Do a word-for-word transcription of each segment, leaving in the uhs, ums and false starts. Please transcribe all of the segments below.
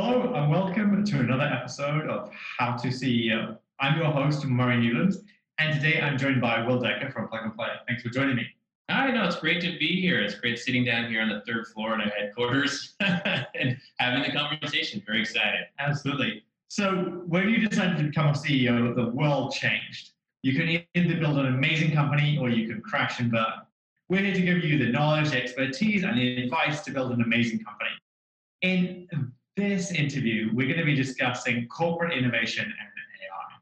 Hello and welcome to another episode of How to C E O. I'm your host, Murray Newlands, and today I'm joined by Will Decker from Plug and Play. Thanks for joining me. Hi, no, it's great to be here. It's great sitting down here on the third floor in our headquarters and having the conversation. Very excited. Absolutely. So when you decided to become a C E O, the world changed. You can either build an amazing company or you can crash and burn. We're here to give you the knowledge, the expertise, and the advice to build an amazing company. In this interview, we're going to be discussing corporate innovation and A I.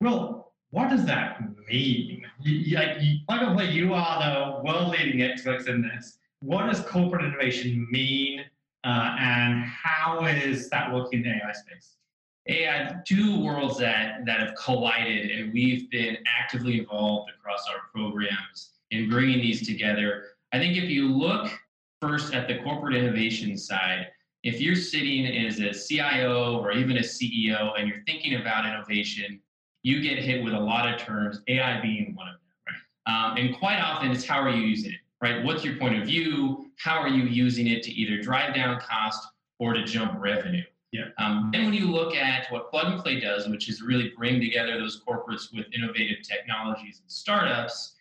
Well, what does that mean? You, like, you, like you are the world-leading experts in this. What does corporate innovation mean, uh, and how is that working in the A I space? A I, two worlds that, that have collided, and we've been actively involved across our programs in bringing these together. I think if you look first at the corporate innovation side, if you're sitting as a C I O or even a C E O and you're thinking about innovation, you get hit with a lot of terms, A I being one of them, right? Um, and quite often it's how are you using it, right? What's your point of view? How are you using it to either drive down cost or to jump revenue? Yeah. Um, and when you look at what Plug and Play does, which is really bring together those corporates with innovative technologies and startups,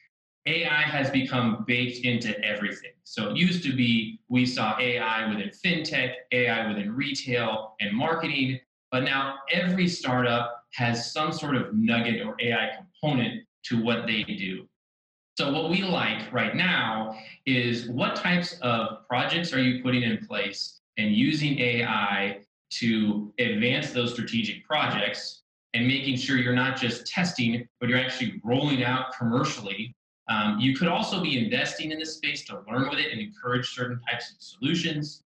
A I has become baked into everything. So it used to be we saw A I within FinTech, A I within retail and marketing, but now every startup has some sort of nugget or A I component to what they do. So what we like right now is what types of projects are you putting in place and using A I to advance those strategic projects and making sure you're not just testing, but you're actually rolling out commercially. Um, you could also be investing in this space to learn with it and encourage certain types of solutions.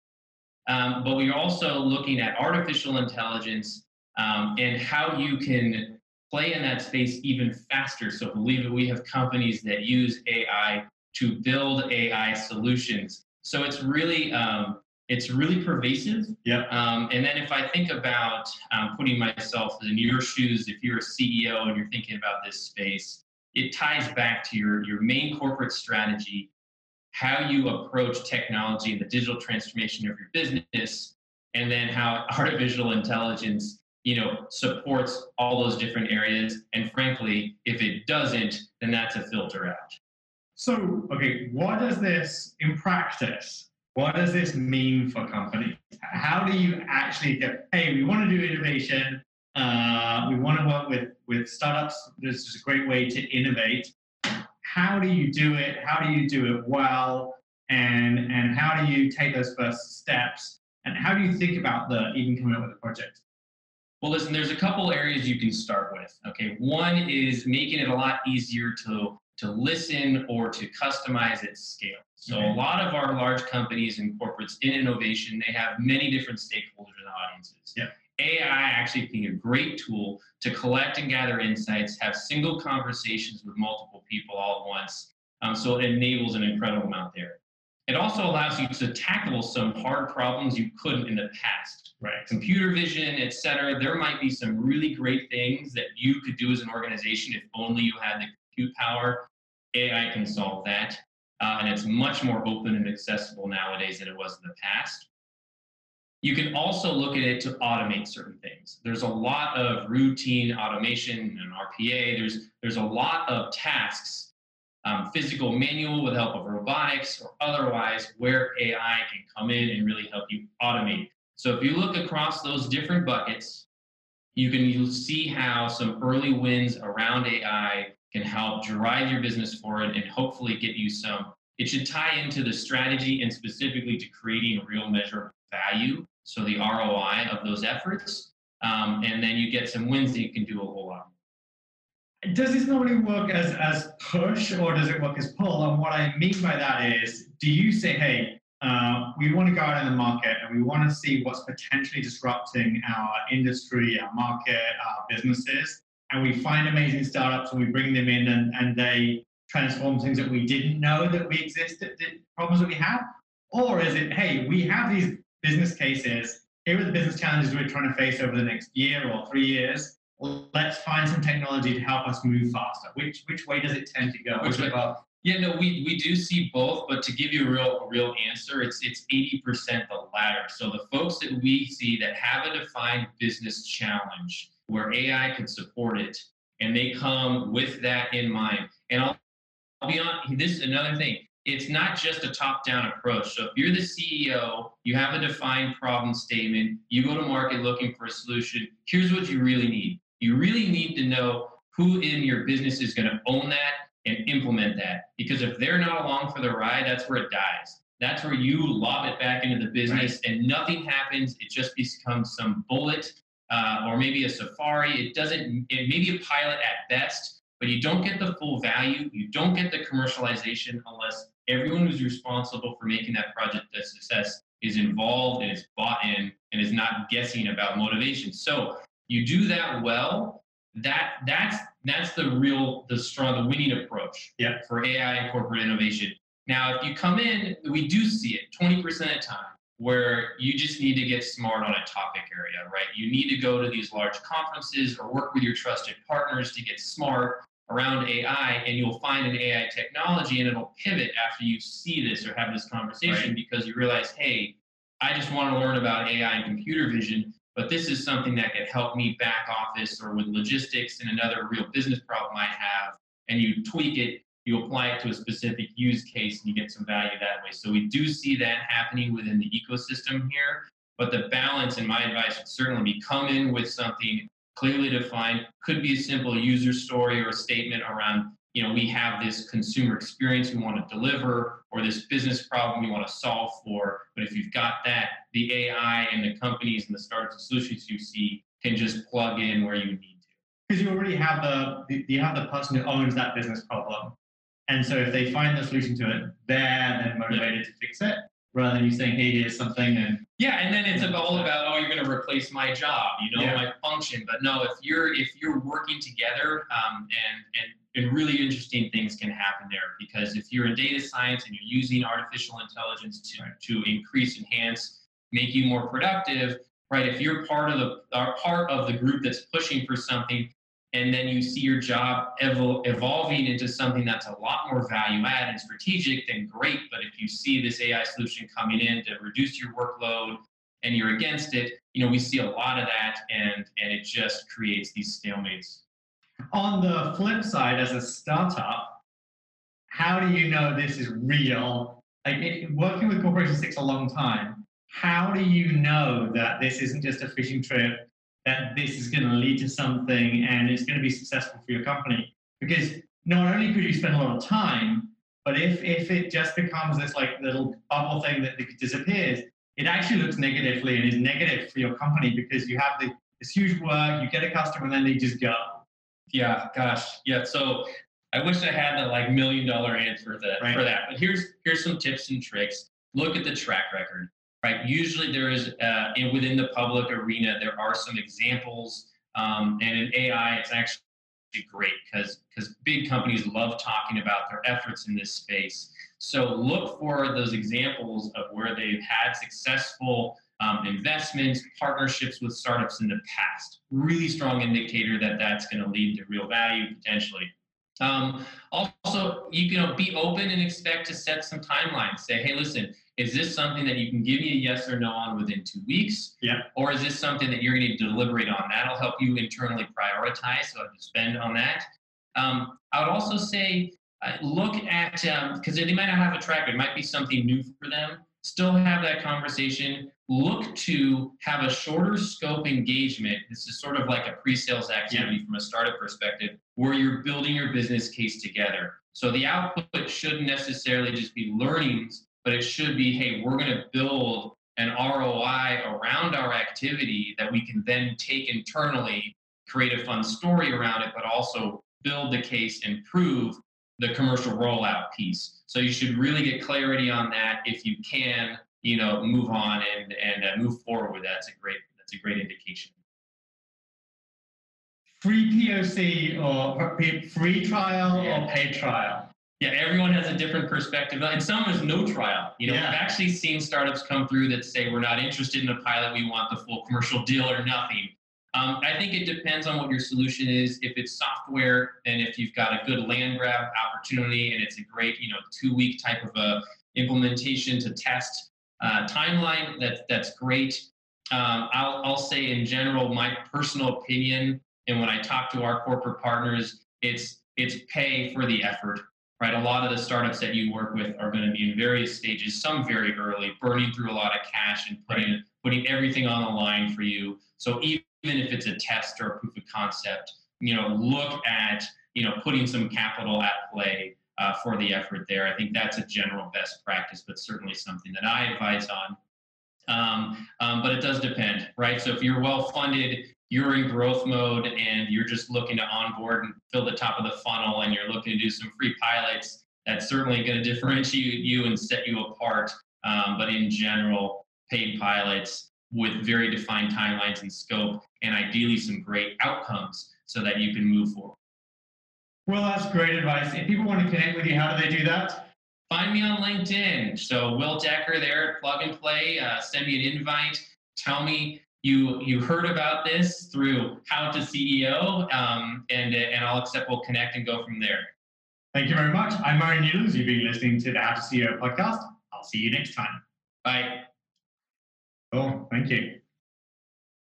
Um, but we're also looking at artificial intelligence um, and how you can play in that space even faster. So believe it, we have companies that use A I to build A I solutions. So it's really, um, it's really pervasive. Yeah. Um, and then if I think about um, putting myself in your shoes, if you're a C E O and you're thinking about this space, it ties back to your, your main corporate strategy, how you approach technology and the digital transformation of your business, and then how artificial intelligence, you know, supports all those different areas. And frankly, if it doesn't, then that's a filter out. So, okay, what does this in practice? What does this mean for companies? How do you actually get, hey, we want to do innovation. Uh, we want to work with, with startups. This is a great way to innovate. How do you do it? How do you do it well? And, and how do you take those first steps? And how do you think about the even coming up with a project? Well, listen, there's a couple areas you can start with. Okay, one is making it a lot easier to, to listen or to customize at scale. So okay. A lot of our large companies and corporates in innovation, they have many different stakeholders and audiences. Yeah. A I actually being a great tool to collect and gather insights, have single conversations with multiple people all at once. Um, so it enables an incredible amount there. It also allows you to tackle some hard problems you couldn't in the past. Right. Computer vision, et cetera. There might be some really great things that you could do as an organization if only you had the compute power. A I can solve that. Uh, and it's much more open and accessible nowadays than it was in the past. You can also look at it to automate certain things. There's a lot of routine automation and R P A. There's, there's a lot of tasks, um, physical manual with help of robotics or otherwise, where A I can come in and really help you automate. So if you look across those different buckets, you can you'll see how some early wins around A I can help drive your business forward and hopefully get you some. It should tie into the strategy and specifically to creating real measurable value. So the R O I of those efforts, um, and then you get some wins that you can do a whole lot. Does this normally work as, as push or does it work as pull? And what I mean by that is, do you say, hey, uh, we want to go out in the market and we want to see what's potentially disrupting our industry, our market, our businesses, and we find amazing startups and we bring them in and, and they transform things that we didn't know that we existed, problems that we have? Or is it, hey, we have these business cases, here are the business challenges we're trying to face over the next year or three years. Let's find some technology to help us move faster. Which which way does it tend to go? Which way? Yeah, no, we, we do see both, but to give you a real a real answer, it's it's eighty percent the latter. So the folks that we see that have a defined business challenge where A I can support it, and they come with that in mind. And I'll, I'll be on, this is another thing. It's not just a top-down approach. So if you're the C E O, you have a defined problem statement, you go to market looking for a solution, here's what you really need. You really need to know who in your business is going to own that and implement that. Because if they're not along for the ride, that's where it dies. That's where you lob it back into the business right. and nothing happens. It just becomes some bullet uh, or maybe a safari. It doesn't, it may be a pilot at best, but you don't get the full value. You don't get the commercialization unless everyone who's responsible for making that project a success is involved and is bought in and is not guessing about motivation. So you do that well, that that's that's the real, the strong, the winning approach yeah. for A I and corporate innovation. Now, if you come in, we do see it twenty percent of the time where you just need to get smart on a topic area, right? You need to go to these large conferences or work with your trusted partners to get smart around A I, and you'll find an A I technology and it'll pivot after you see this or have this conversation right. because you realize, hey, I just want to learn about A I and computer vision, but this is something that could help me back office or with logistics and another real business problem I have. And you tweak it, you apply it to a specific use case, and you get some value that way. So we do see that happening within the ecosystem here. But the balance, in my advice, would certainly be come in with something clearly defined. Could be a simple user story or a statement around, you know, we have this consumer experience we want to deliver or this business problem we want to solve for. But if you've got that, the A I and the companies and the startups and solutions you see can just plug in where you need to. Because you already have the, you have the person who owns that business problem. And so if they find the solution to it, they're then motivated yeah. to fix it. Rather than you saying, hey, here's something. And yeah, and then it's all about, oh, you're going to replace my job, you know, yeah. my function. But no, if you're if you're working together, um, and, and, and really interesting things can happen there. Because if you're in data science and you're using artificial intelligence to, right. to increase, enhance, make you more productive, right? If you're part of the are part of the group that's pushing for something, and then you see your job evol- evolving into something that's a lot more value add and strategic, then great. But if you see this A I solution coming in to reduce your workload and you're against it, you know, we see a lot of that, and, and it just creates these stalemates. On the flip side, as a startup, how do you know this is real? Like it, working with corporations takes a long time. How do you know that this isn't just a fishing trip, that this is going to lead to something and it's going to be successful for your company? Because not only could you spend a lot of time, but if, if it just becomes this like little bubble thing that disappears, it actually looks negatively and is negative for your company because you have the, this huge work, you get a customer and then they just go. Yeah, gosh. Yeah. So I wish I had that like million dollar answer for that, right. for that. But here's, here's some tips and tricks. Look at the track record. Right. Usually there is, uh, in, within the public arena, there are some examples. Um, and in A I, it's actually great because because big companies love talking about their efforts in this space. So look for those examples of where they've had successful um, investments, partnerships with startups in the past. Really strong indicator that that's going to lead to real value potentially. Um, also, you know, be open and expect to set some timelines. Say, hey, listen, is this something that you can give me a yes or no on within two weeks? Yeah. Or is this something that you're going to deliberate on? That'll help you internally prioritize, so I can spend on that. Um, I would also say, uh, look at, because um, they might not have a tracker, it might be something new for them. Still have that conversation. Look to have a shorter scope engagement. This is sort of like a pre-sales activity yeah. from a startup perspective, where you're building your business case together. So the output shouldn't necessarily just be learnings, but it should be, hey, we're going to build an R O I around our activity that we can then take internally, create a fun story around it, but also build the case and prove the commercial rollout piece. So you should really get clarity on that. If you can, you know, move on and, and uh, move forward with that. That's a great, that's a great indication. Free P O C or free trial yeah. or paid trial? Yeah, everyone has a different perspective. And some is no trial. You know, yeah. I've actually seen startups come through that say, we're not interested in a pilot. We want the full commercial deal or nothing. Um, I think it depends on what your solution is. If it's software, then if you've got a good land grab opportunity and it's a great, you know, two-week type of a implementation to test uh, timeline, that, that's great. Um, I'll, I'll say in general, my personal opinion, and when I talk to our corporate partners, it's it's pay for the effort, right? A lot of the startups that you work with are going to be in various stages, some very early, burning through a lot of cash and putting, putting everything on the line for you. So even if it's a test or a proof of concept, you know, look at, you know, putting some capital at play uh, for the effort there. I think that's a general best practice, but certainly something that I advise on. Um, um, but it does depend, right? So if you're well-funded, you're in growth mode and you're just looking to onboard and fill the top of the funnel and you're looking to do some free pilots, that's certainly going to differentiate you and set you apart. Um, but in general, paid pilots with very defined timelines and scope, and ideally some great outcomes so that you can move forward. Well, that's great advice. If people want to connect with you, how do they do that? Find me on LinkedIn. So Will Decker there at Plug and Play, uh, send me an invite, tell me You you heard about this through How to C E O, um, and, and I'll accept, we'll connect and go from there. Thank you very much. I'm Murray Newlands. You've been listening to the How to C E O podcast. I'll see you next time. Bye. Oh, thank you.